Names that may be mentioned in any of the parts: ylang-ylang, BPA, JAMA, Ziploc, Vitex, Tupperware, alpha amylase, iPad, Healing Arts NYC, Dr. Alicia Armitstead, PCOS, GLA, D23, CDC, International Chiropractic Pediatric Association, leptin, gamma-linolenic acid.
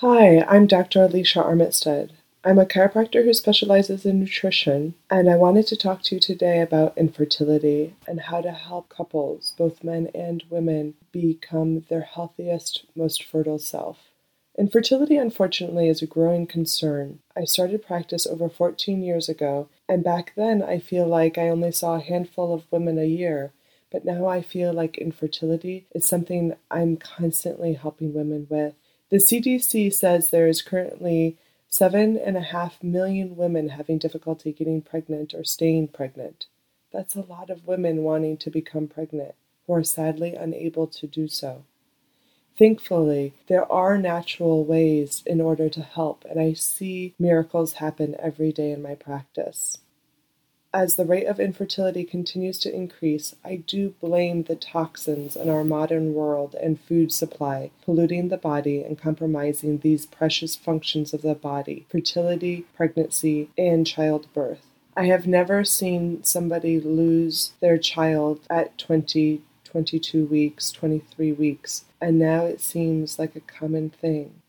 Hi, I'm Dr. Alicia Armitstead. I'm a chiropractor who specializes in nutrition, and I wanted to talk to you today about infertility and how to help couples, both men and women, become their healthiest, most fertile self. Infertility, unfortunately, is a growing concern. I started practice over 14 years ago, and back then I feel like I only saw a handful of women a year, but now I feel like infertility is something I'm constantly helping women with. The CDC says there is currently 7.5 million women having difficulty getting pregnant or staying pregnant. That's a lot of women wanting to become pregnant who are sadly unable to do so. Thankfully, there are natural ways in order to help, and I see miracles happen every day in my practice. As the rate of infertility continues to increase, I do blame the toxins in our modern world and food supply, polluting the body and compromising these precious functions of the body, fertility, pregnancy, and childbirth. I have never seen somebody lose their child at 20, 22 weeks, 23 weeks, and now it seems like a common thing.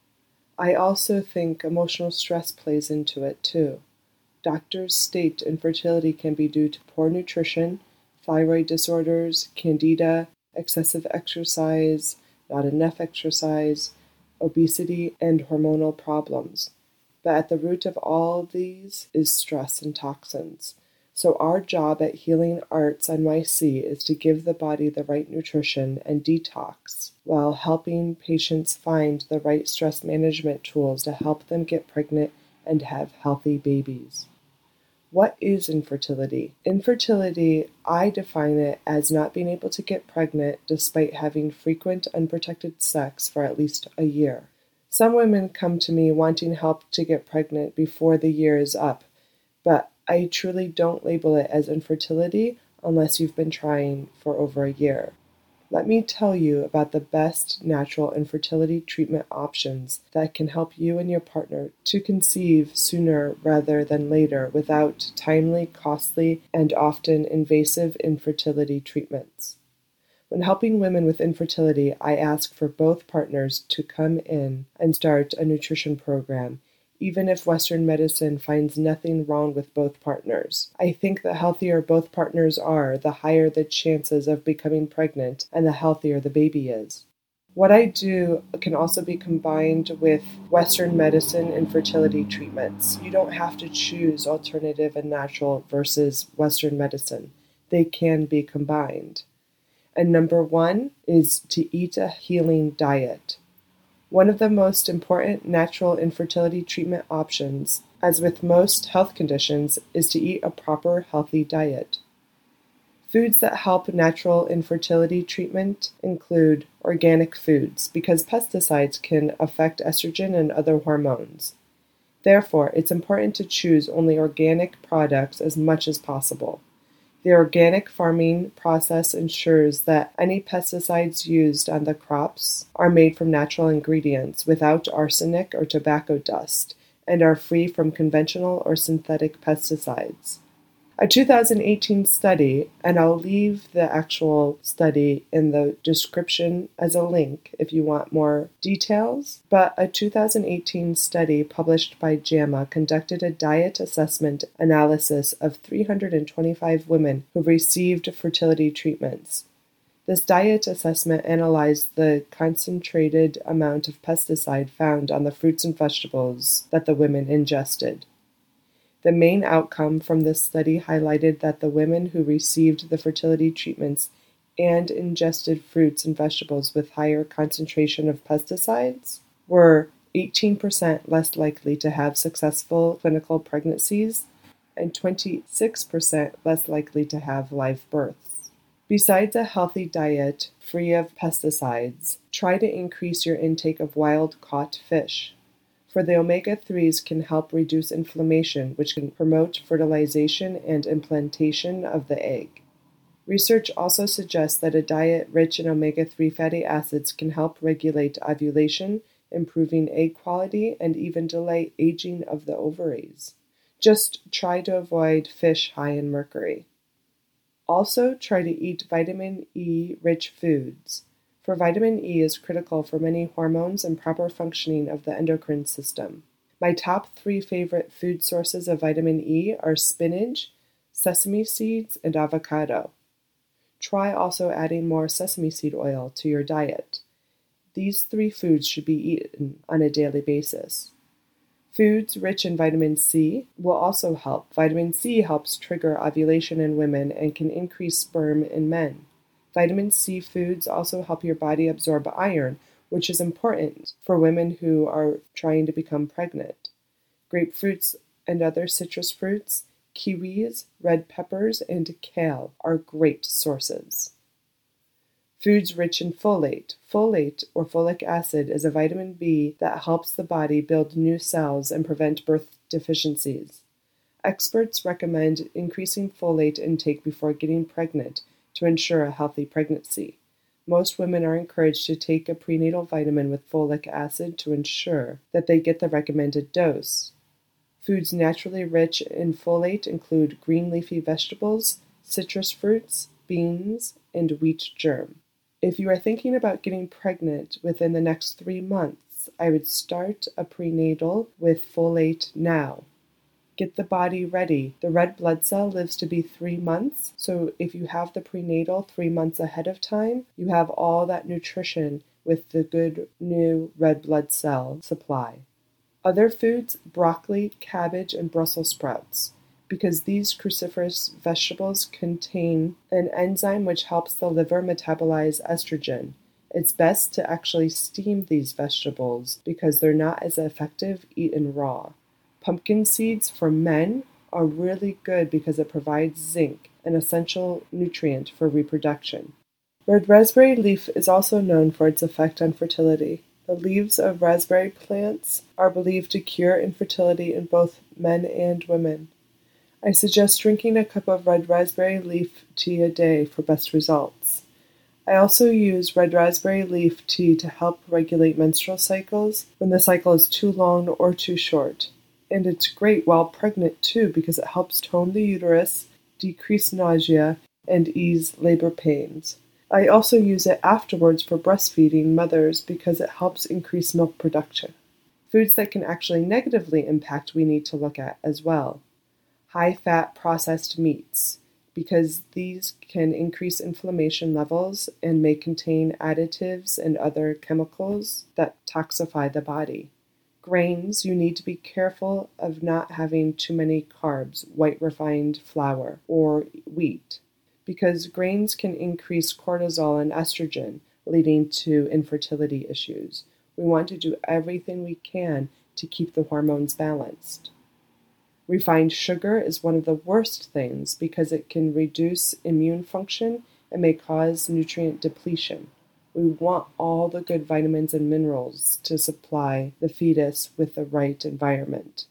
I also think emotional stress plays into it too. Doctors state infertility can be due to poor nutrition, thyroid disorders, candida, excessive exercise, not enough exercise, obesity, and hormonal problems. But at the root of all of these is stress and toxins. So our job at Healing Arts NYC is to give the body the right nutrition and detox while helping patients find the right stress management tools to help them get pregnant and have healthy babies. What is infertility? Infertility, I define it as not being able to get pregnant despite having frequent unprotected sex for at least a year. Some women come to me wanting help to get pregnant before the year is up, but I truly don't label it as infertility unless you've been trying for over a year. Let me tell you about the best natural infertility treatment options that can help you and your partner to conceive sooner rather than later without timely, costly, and often invasive infertility treatments. When helping women with infertility, I ask for both partners to come in and start a nutrition program, even if Western medicine finds nothing wrong with both partners. I think the healthier both partners are, the higher the chances of becoming pregnant and the healthier the baby is. What I do can also be combined with Western medicine infertility treatments. You don't have to choose alternative and natural versus Western medicine. They can be combined. And number one is to eat a healing diet. One of the most important natural infertility treatment options, as with most health conditions, is to eat a proper, healthy diet. Foods that help natural infertility treatment include organic foods, because pesticides can affect estrogen and other hormones. Therefore, it's important to choose only organic products as much as possible. The organic farming process ensures that any pesticides used on the crops are made from natural ingredients without arsenic or tobacco dust and are free from conventional or synthetic pesticides. A 2018 study, and I'll leave the actual study in the description as a link if you want more details, but a 2018 study published by JAMA conducted a diet assessment analysis of 325 women who received fertility treatments. This diet assessment analyzed the concentrated amount of pesticide found on the fruits and vegetables that the women ingested. The main outcome from this study highlighted that the women who received the fertility treatments and ingested fruits and vegetables with higher concentration of pesticides were 18% less likely to have successful clinical pregnancies and 26% less likely to have live births. Besides a healthy diet free of pesticides, try to increase your intake of wild-caught fish, for the omega-3s can help reduce inflammation, which can promote fertilization and implantation of the egg. Research also suggests that a diet rich in omega-3 fatty acids can help regulate ovulation, improving egg quality, and even delay aging of the ovaries. Just try to avoid fish high in mercury. Also, try to eat vitamin E-rich foods. for vitamin E is critical for many hormones and proper functioning of the endocrine system. My top three favorite food sources of vitamin E are spinach, sesame seeds, and avocado. Try also adding more sesame seed oil to your diet. These three foods should be eaten on a daily basis. Foods rich in vitamin C will also help. Vitamin C helps trigger ovulation in women and can increase sperm in men. Vitamin C foods also help your body absorb iron, which is important for women who are trying to become pregnant. Grapefruits and other citrus fruits, kiwis, red peppers, and kale are great sources. Foods rich in folate. Folate, or folic acid, is a vitamin B that helps the body build new cells and prevent birth deficiencies. Experts recommend increasing folate intake before getting pregnant to ensure a healthy pregnancy. Most women are encouraged to take a prenatal vitamin with folic acid to ensure that they get the recommended dose. Foods naturally rich in folate include green leafy vegetables, citrus fruits, beans, and wheat germ. If you are thinking about getting pregnant within the next 3 months, I would start a prenatal with folate now. Get the body ready. The red blood cell lives to be 3 months, so if you have the prenatal 3 months ahead of time, you have all that nutrition with the good new red blood cell supply. Other foods, broccoli, cabbage, and Brussels sprouts, because these cruciferous vegetables contain an enzyme which helps the liver metabolize estrogen. It's best to actually steam these vegetables because they're not as effective eaten raw. Pumpkin seeds for men are really good because it provides zinc, an essential nutrient for reproduction. Red raspberry leaf is also known for its effect on fertility. The leaves of raspberry plants are believed to cure infertility in both men and women. I suggest drinking a cup of red raspberry leaf tea a day for best results. I also use red raspberry leaf tea to help regulate menstrual cycles when the cycle is too long or too short. And it's great while pregnant too because it helps tone the uterus, decrease nausea, and ease labor pains. I also use it afterwards for breastfeeding mothers because it helps increase milk production. Foods that can actually negatively impact we need to look at as well. High-fat processed meats, because these can increase inflammation levels and may contain additives and other chemicals that toxify the body. Grains, you need to be careful of not having too many carbs, white refined flour, or wheat, because grains can increase cortisol and estrogen, leading to infertility issues. We want to do everything we can to keep the hormones balanced. Refined sugar is one of the worst things because it can reduce immune function and may cause nutrient depletion. We want all the good vitamins and minerals to supply the fetus with the right environment.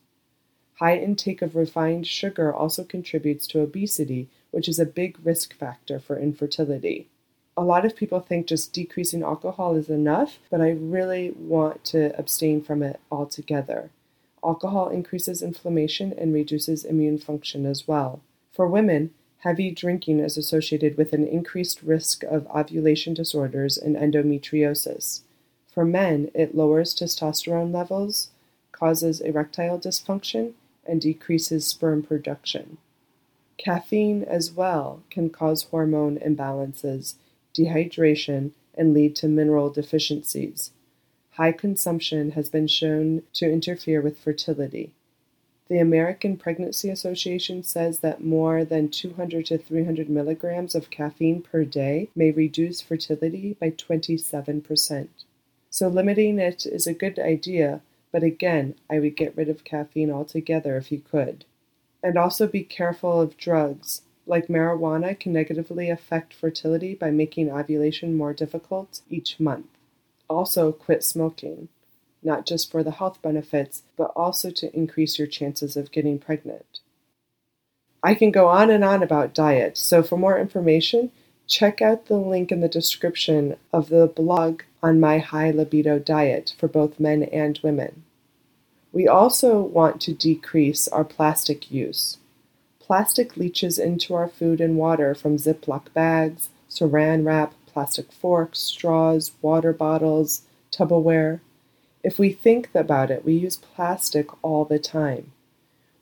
High intake of refined sugar also contributes to obesity, which is a big risk factor for infertility. A lot of people think just decreasing alcohol is enough, but I really want to abstain from it altogether. Alcohol increases inflammation and reduces immune function as well. For women, heavy drinking is associated with an increased risk of ovulation disorders and endometriosis. For men, it lowers testosterone levels, causes erectile dysfunction, and decreases sperm production. Caffeine as well can cause hormone imbalances, dehydration, and lead to mineral deficiencies. High consumption has been shown to interfere with fertility. The American Pregnancy Association says that more than 200 to 300 milligrams of caffeine per day may reduce fertility by 27%. So limiting it is a good idea, but again, I would get rid of caffeine altogether if you could. And also be careful of drugs. Like marijuana can negatively affect fertility by making ovulation more difficult each month. Also quit smoking, not just for the health benefits, but also to increase your chances of getting pregnant. I can go on and on about diet, so for more information, check out the link in the description of the blog on my high libido diet for both men and women. We also want to decrease our plastic use. Plastic leaches into our food and water from Ziploc bags, saran wrap, plastic forks, straws, water bottles, Tupperware. If we think about it, we use plastic all the time.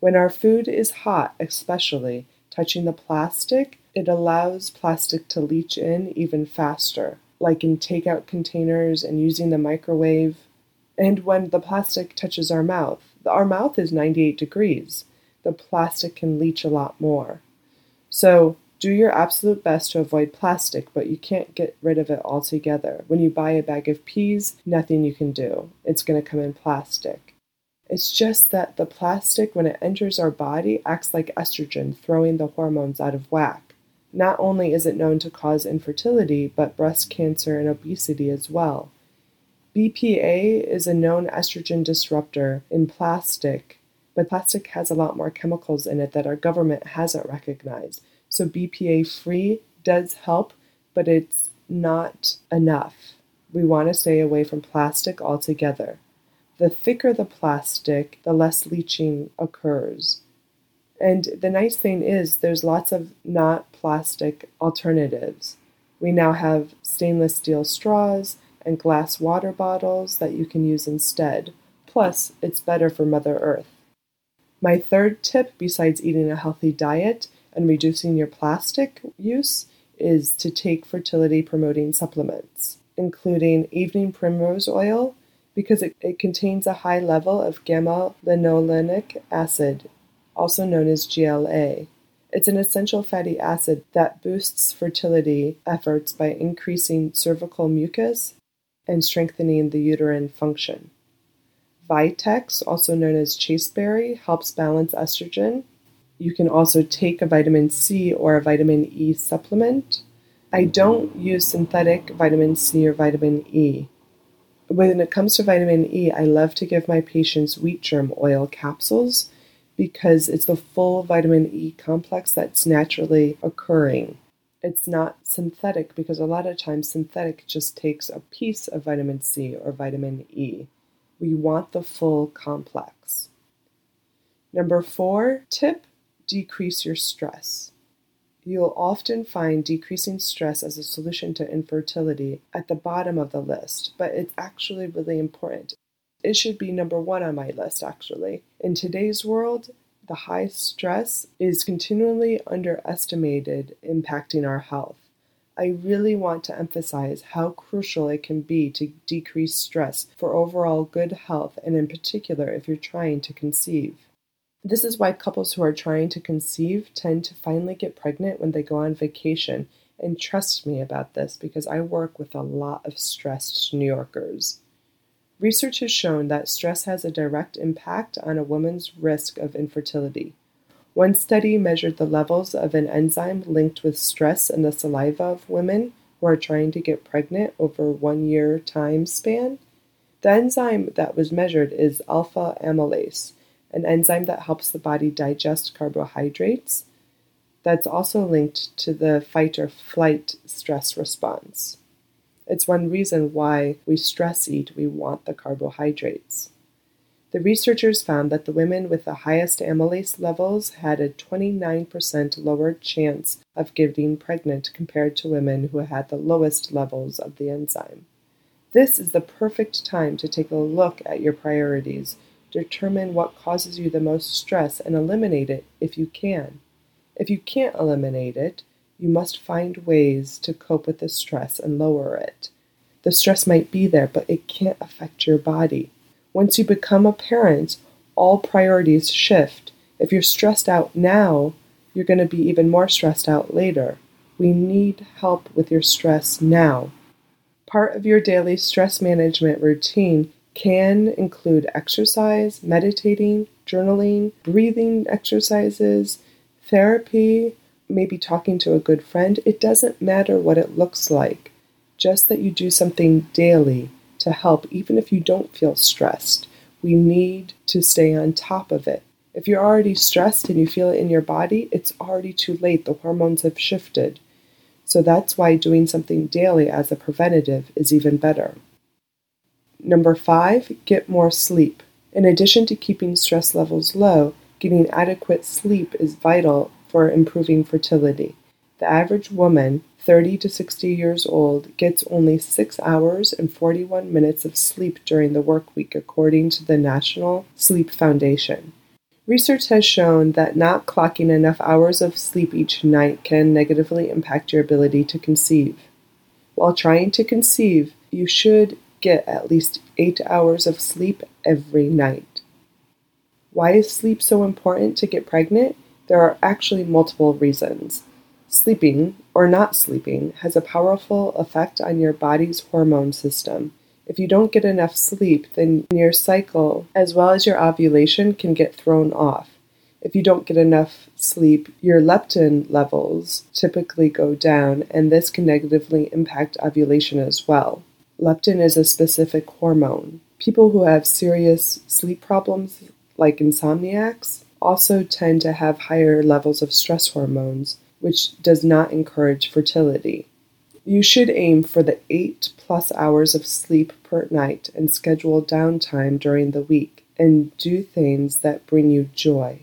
When our food is hot, especially, touching the plastic, it allows plastic to leach in even faster, like in takeout containers and using the microwave. And when the plastic touches our mouth is 98 degrees. The plastic can leach a lot more. So do your absolute best to avoid plastic, but you can't get rid of it altogether. When you buy a bag of peas, nothing you can do. It's going to come in plastic. It's just that the plastic, when it enters our body, acts like estrogen, throwing the hormones out of whack. Not only is it known to cause infertility, but breast cancer and obesity as well. BPA is a known estrogen disruptor in plastic, but plastic has a lot more chemicals in it that our government hasn't recognized. So BPA-free does help, but it's not enough. We want to stay away from plastic altogether. The thicker the plastic, the less leaching occurs. And the nice thing is there's lots of not plastic alternatives. We now have stainless steel straws and glass water bottles that you can use instead. Plus, it's better for Mother Earth. My third tip, besides eating a healthy diet and reducing your plastic use, is to take fertility-promoting supplements, including evening primrose oil, because it contains a high level of gamma-linolenic acid, also known as GLA. It's an essential fatty acid that boosts fertility efforts by increasing cervical mucus and strengthening the uterine function. Vitex, also known as chasteberry, helps balance estrogen. You can also take a vitamin C or a vitamin E supplement. I don't use synthetic vitamin C or vitamin E. When it comes to vitamin E, I love to give my patients wheat germ oil capsules because it's the full vitamin E complex that's naturally occurring. It's not synthetic because a lot of times synthetic just takes a piece of vitamin C or vitamin E. We want the full complex. Number 4 tip, decrease your stress. You'll often find decreasing stress as a solution to infertility at the bottom of the list, but it's actually really important. It should be number 1 on my list, actually. In today's world, the high stress is continually underestimated, impacting our health. I really want to emphasize how crucial it can be to decrease stress for overall good health, and in particular if you're trying to conceive. This is why couples who are trying to conceive tend to finally get pregnant when they go on vacation, and trust me about this because I work with a lot of stressed New Yorkers. Research has shown that stress has a direct impact on a woman's risk of infertility. One study measured the levels of an enzyme linked with stress in the saliva of women who are trying to get pregnant over a 1-year time span. The enzyme that was measured is alpha amylase, an enzyme that helps the body digest carbohydrates. That's also linked to the fight or flight stress response. It's one reason why we stress eat, we want the carbohydrates. The researchers found that the women with the highest amylase levels had a 29% lower chance of getting pregnant compared to women who had the lowest levels of the enzyme. This is the perfect time to take a look at your priorities, determine what causes you the most stress, and eliminate it if you can. If you can't eliminate it, you must find ways to cope with the stress and lower it. The stress might be there, but it can't affect your body. Once you become a parent, all priorities shift. If you're stressed out now, you're going to be even more stressed out later. We need help with your stress now. Part of your daily stress management routine can include exercise, meditating, journaling, breathing exercises, therapy, maybe talking to a good friend. It doesn't matter what it looks like, just that you do something daily to help, even if you don't feel stressed. We need to stay on top of it. If you're already stressed and you feel it in your body, it's already too late. The hormones have shifted. So that's why doing something daily as a preventative is even better. Number 5, get more sleep. In addition to keeping stress levels low, getting adequate sleep is vital for improving fertility. the average woman, 30 to 60 years old, gets only 6 hours and 41 minutes of sleep during the work week, according to the National Sleep Foundation. Research has shown that not clocking enough hours of sleep each night can negatively impact your ability to conceive. While trying to conceive, you should get at least 8 hours of sleep every night. Why is sleep so important to get pregnant? There are actually multiple reasons. Sleeping, or not sleeping, has a powerful effect on your body's hormone system. If you don't get enough sleep, then your cycle, as well as your ovulation, can get thrown off. If you don't get enough sleep, your leptin levels typically go down, and this can negatively impact ovulation as well. Leptin is a specific hormone. People who have serious sleep problems, like insomniacs, also tend to have higher levels of stress hormones, which does not encourage fertility. You should aim for the 8+ hours of sleep per night and schedule downtime during the week, and do things that bring you joy.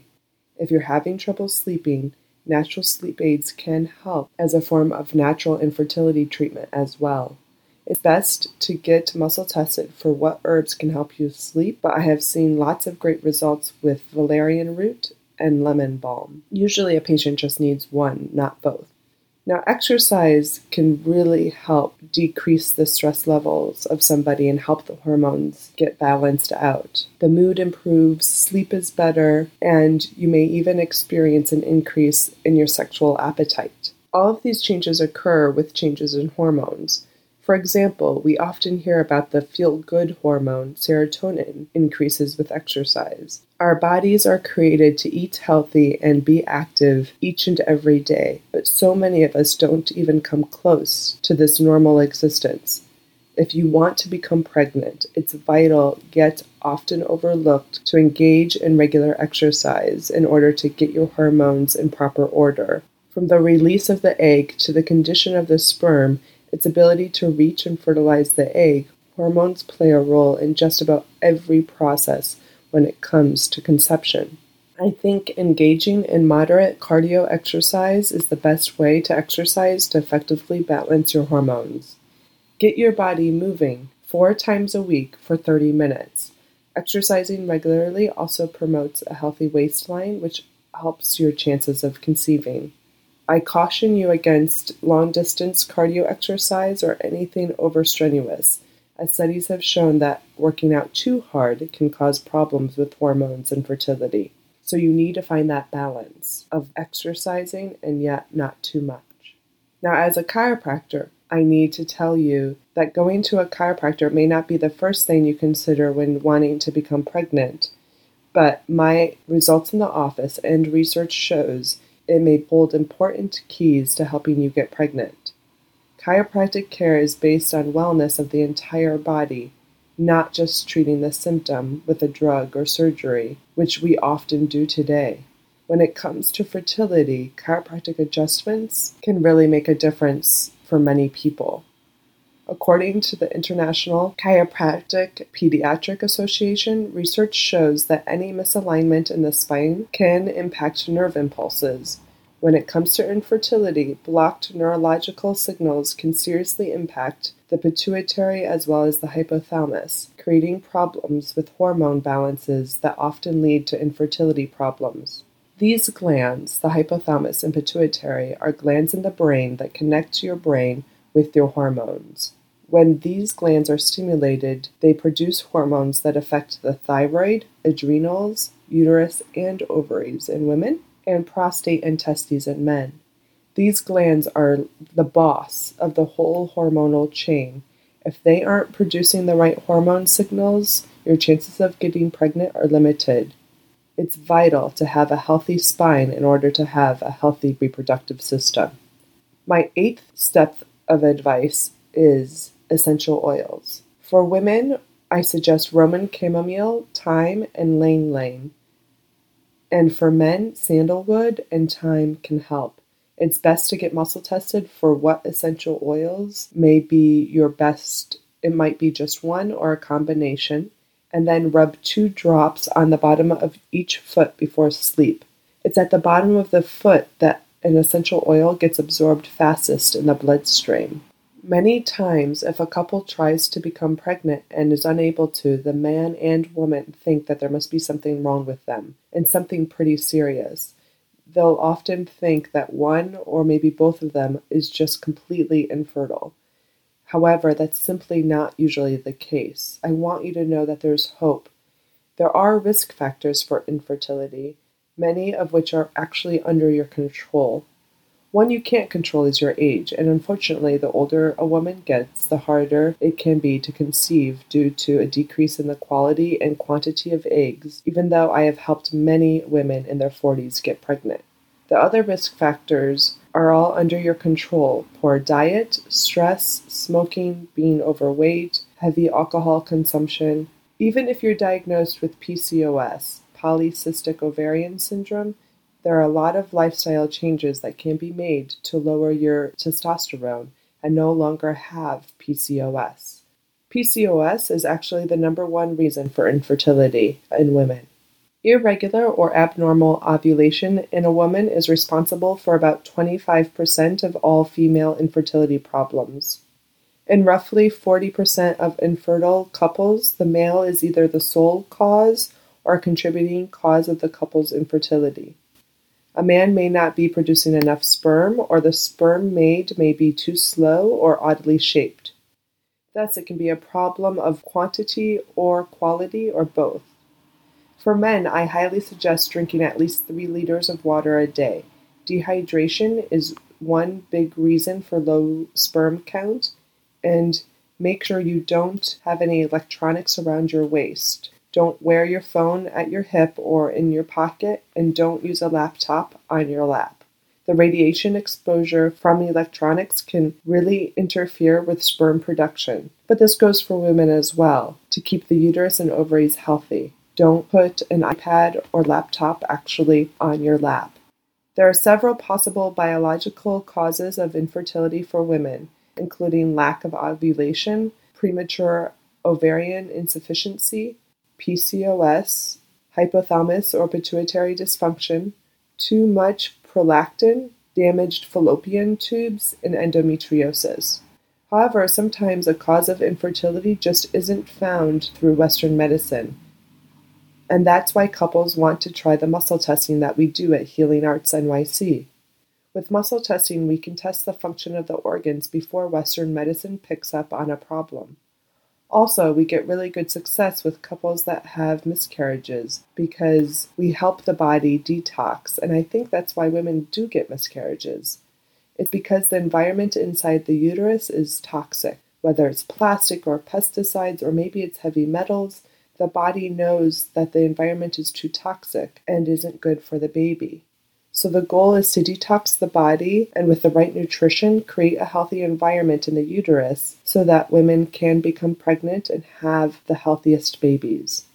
If you're having trouble sleeping, natural sleep aids can help as a form of natural infertility treatment as well. It's best to get muscle tested for what herbs can help you sleep, but I have seen lots of great results with valerian root and lemon balm. Usually a patient just needs one, not both. Now, exercise can really help decrease the stress levels of somebody and help the hormones get balanced out. The mood improves, sleep is better, and you may even experience an increase in your sexual appetite. All of these changes occur with changes in hormones. For example, we often hear about the feel-good hormone, serotonin, increases with exercise. Our bodies are created to eat healthy and be active each and every day, but so many of us don't even come close to this normal existence. If you want to become pregnant, it's vital, yet often overlooked, to engage in regular exercise in order to get your hormones in proper order. From the release of the egg to the condition of the sperm, its ability to reach and fertilize the egg, hormones play a role in just about every process when it comes to conception. I think engaging in moderate cardio exercise is the best way to exercise to effectively balance your hormones. Get your body moving 4 times a week for 30 minutes. Exercising regularly also promotes a healthy waistline, which helps your chances of conceiving. I caution you against long-distance cardio exercise or anything overstrenuous, as studies have shown that working out too hard can cause problems with hormones and fertility. So you need to find that balance of exercising and yet not too much. Now, as a chiropractor, I need to tell you that going to a chiropractor may not be the first thing you consider when wanting to become pregnant, but my results in the office and research shows it may hold important keys to helping you get pregnant. Chiropractic care is based on wellness of the entire body, not just treating the symptom with a drug or surgery, which we often do today. When it comes to fertility, chiropractic adjustments can really make a difference for many people. According to the International Chiropractic Pediatric Association, research shows that any misalignment in the spine can impact nerve impulses. When it comes to infertility, blocked neurological signals can seriously impact the pituitary as well as the hypothalamus, creating problems with hormone balances that often lead to infertility problems. These glands, the hypothalamus and pituitary, are glands in the brain that connect to your brain with your hormones. When these glands are stimulated, they produce hormones that affect the thyroid, adrenals, uterus, and ovaries in women, and prostate and testes in men. These glands are the boss of the whole hormonal chain. If they aren't producing the right hormone signals, your chances of getting pregnant are limited. It's vital to have a healthy spine in order to have a healthy reproductive system. My 8th step of advice is essential oils. For women, I suggest Roman chamomile, thyme, and ylang-ylang. And for men, sandalwood and thyme can help. It's best to get muscle tested for what essential oils may be your best. It might be just one or a combination, and then rub 2 drops on the bottom of each foot before sleep. It's at the bottom of the foot that an essential oil gets absorbed fastest in the bloodstream. Many times, if a couple tries to become pregnant and is unable to, the man and woman think that there must be something wrong with them, and something pretty serious. They'll often think that one, or maybe both of them, is just completely infertile. However, that's simply not usually the case. I want you to know that there's hope. There are risk factors for infertility, many of which are actually under your control. One you can't control is your age, and unfortunately, the older a woman gets, the harder it can be to conceive due to a decrease in the quality and quantity of eggs, even though I have helped many women in their 40s get pregnant. The other risk factors are all under your control: poor diet, stress, smoking, being overweight, heavy alcohol consumption. Even if you're diagnosed with PCOS, polycystic ovarian syndrome, there are a lot of lifestyle changes that can be made to lower your testosterone and no longer have PCOS. PCOS is actually the number one reason for infertility in women. Irregular or abnormal ovulation in a woman is responsible for about 25% of all female infertility problems. In roughly 40% of infertile couples, the male is either the sole cause or contributing cause of the couple's infertility. A man may not be producing enough sperm, or the sperm made may be too slow or oddly shaped. Thus, it can be a problem of quantity or quality or both. For men, I highly suggest drinking at least 3 liters of water a day. Dehydration is one big reason for low sperm count, and make sure you don't have any electronics around your waist. Don't wear your phone at your hip or in your pocket, and don't use a laptop on your lap. The radiation exposure from electronics can really interfere with sperm production, but this goes for women as well. To keep the uterus and ovaries healthy, don't put an iPad or laptop actually on your lap. There are several possible biological causes of infertility for women, including lack of ovulation, premature ovarian insufficiency, PCOS, hypothalamus or pituitary dysfunction, too much prolactin, damaged fallopian tubes, and endometriosis. However, sometimes a cause of infertility just isn't found through Western medicine, and that's why couples want to try the muscle testing that we do at Healing Arts NYC. With muscle testing, we can test the function of the organs before Western medicine picks up on a problem. Also, we get really good success with couples that have miscarriages because we help the body detox, and I think that's why women do get miscarriages. It's because the environment inside the uterus is toxic. Whether it's plastic or pesticides or maybe it's heavy metals, the body knows that the environment is too toxic and isn't good for the baby. So the goal is to detox the body and, with the right nutrition, create a healthy environment in the uterus so that women can become pregnant and have the healthiest babies.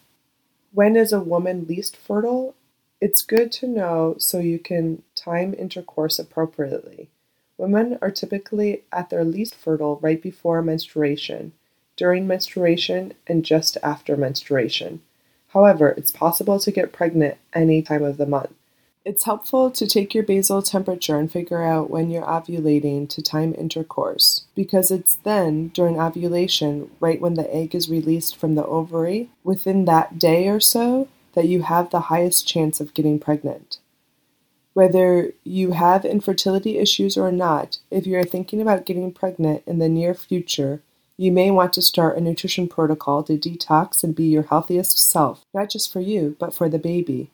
When is a woman least fertile? It's good to know so you can time intercourse appropriately. Women are typically at their least fertile right before menstruation, during menstruation, and just after menstruation. However, it's possible to get pregnant any time of the month. It's helpful to take your basal temperature and figure out when you're ovulating to time intercourse, because it's then, during ovulation, right when the egg is released from the ovary, within that day or so, that you have the highest chance of getting pregnant. Whether you have infertility issues or not, if you're thinking about getting pregnant in the near future, you may want to start a nutrition protocol to detox and be your healthiest self, not just for you, but for the baby.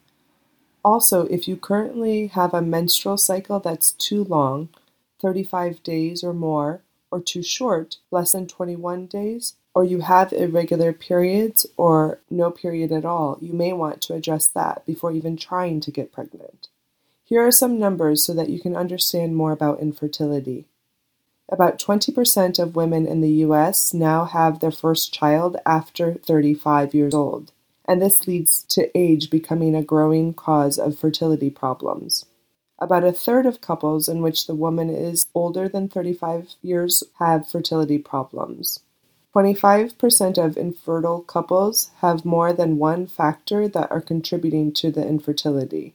Also, if you currently have a menstrual cycle that's too long, 35 days or more, or too short, less than 21 days, or you have irregular periods or no period at all, you may want to address that before even trying to get pregnant. Here are some numbers so that you can understand more about infertility. About 20% of women in the U.S. now have their first child after 35 years old, and this leads to age becoming a growing cause of fertility problems. About a third of couples in which the woman is older than 35 years have fertility problems. 25% of infertile couples have more than one factor that are contributing to the infertility.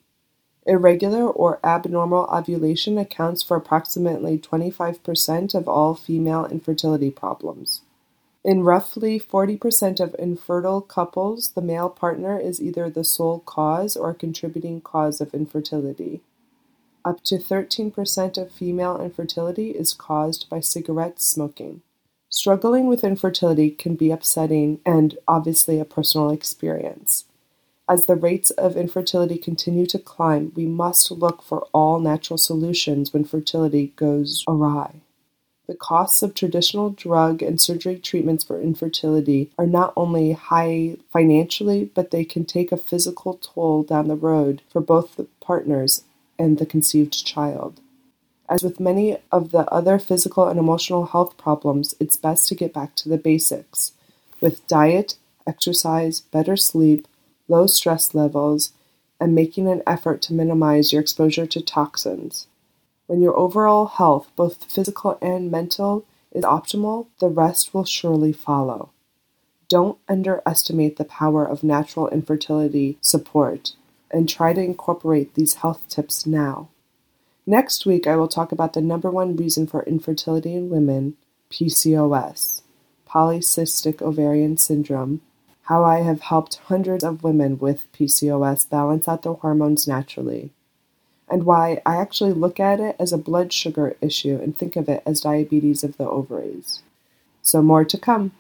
Irregular or abnormal ovulation accounts for approximately 25% of all female infertility problems. In roughly 40% of infertile couples, the male partner is either the sole cause or contributing cause of infertility. Up to 13% of female infertility is caused by cigarette smoking. Struggling with infertility can be upsetting and obviously a personal experience. As the rates of infertility continue to climb, we must look for all natural solutions when fertility goes awry. The costs of traditional drug and surgery treatments for infertility are not only high financially, but they can take a physical toll down the road for both the partners and the conceived child. As with many of the other physical and emotional health problems, it's best to get back to the basics with diet, exercise, better sleep, low stress levels, and making an effort to minimize your exposure to toxins. When your overall health, both physical and mental, is optimal, the rest will surely follow. Don't underestimate the power of natural infertility support and try to incorporate these health tips now. Next week, I will talk about the number one reason for infertility in women, PCOS, polycystic ovarian syndrome, how I have helped hundreds of women with PCOS balance out their hormones naturally, and why I actually look at it as a blood sugar issue and think of it as diabetes of the ovaries. So more to come.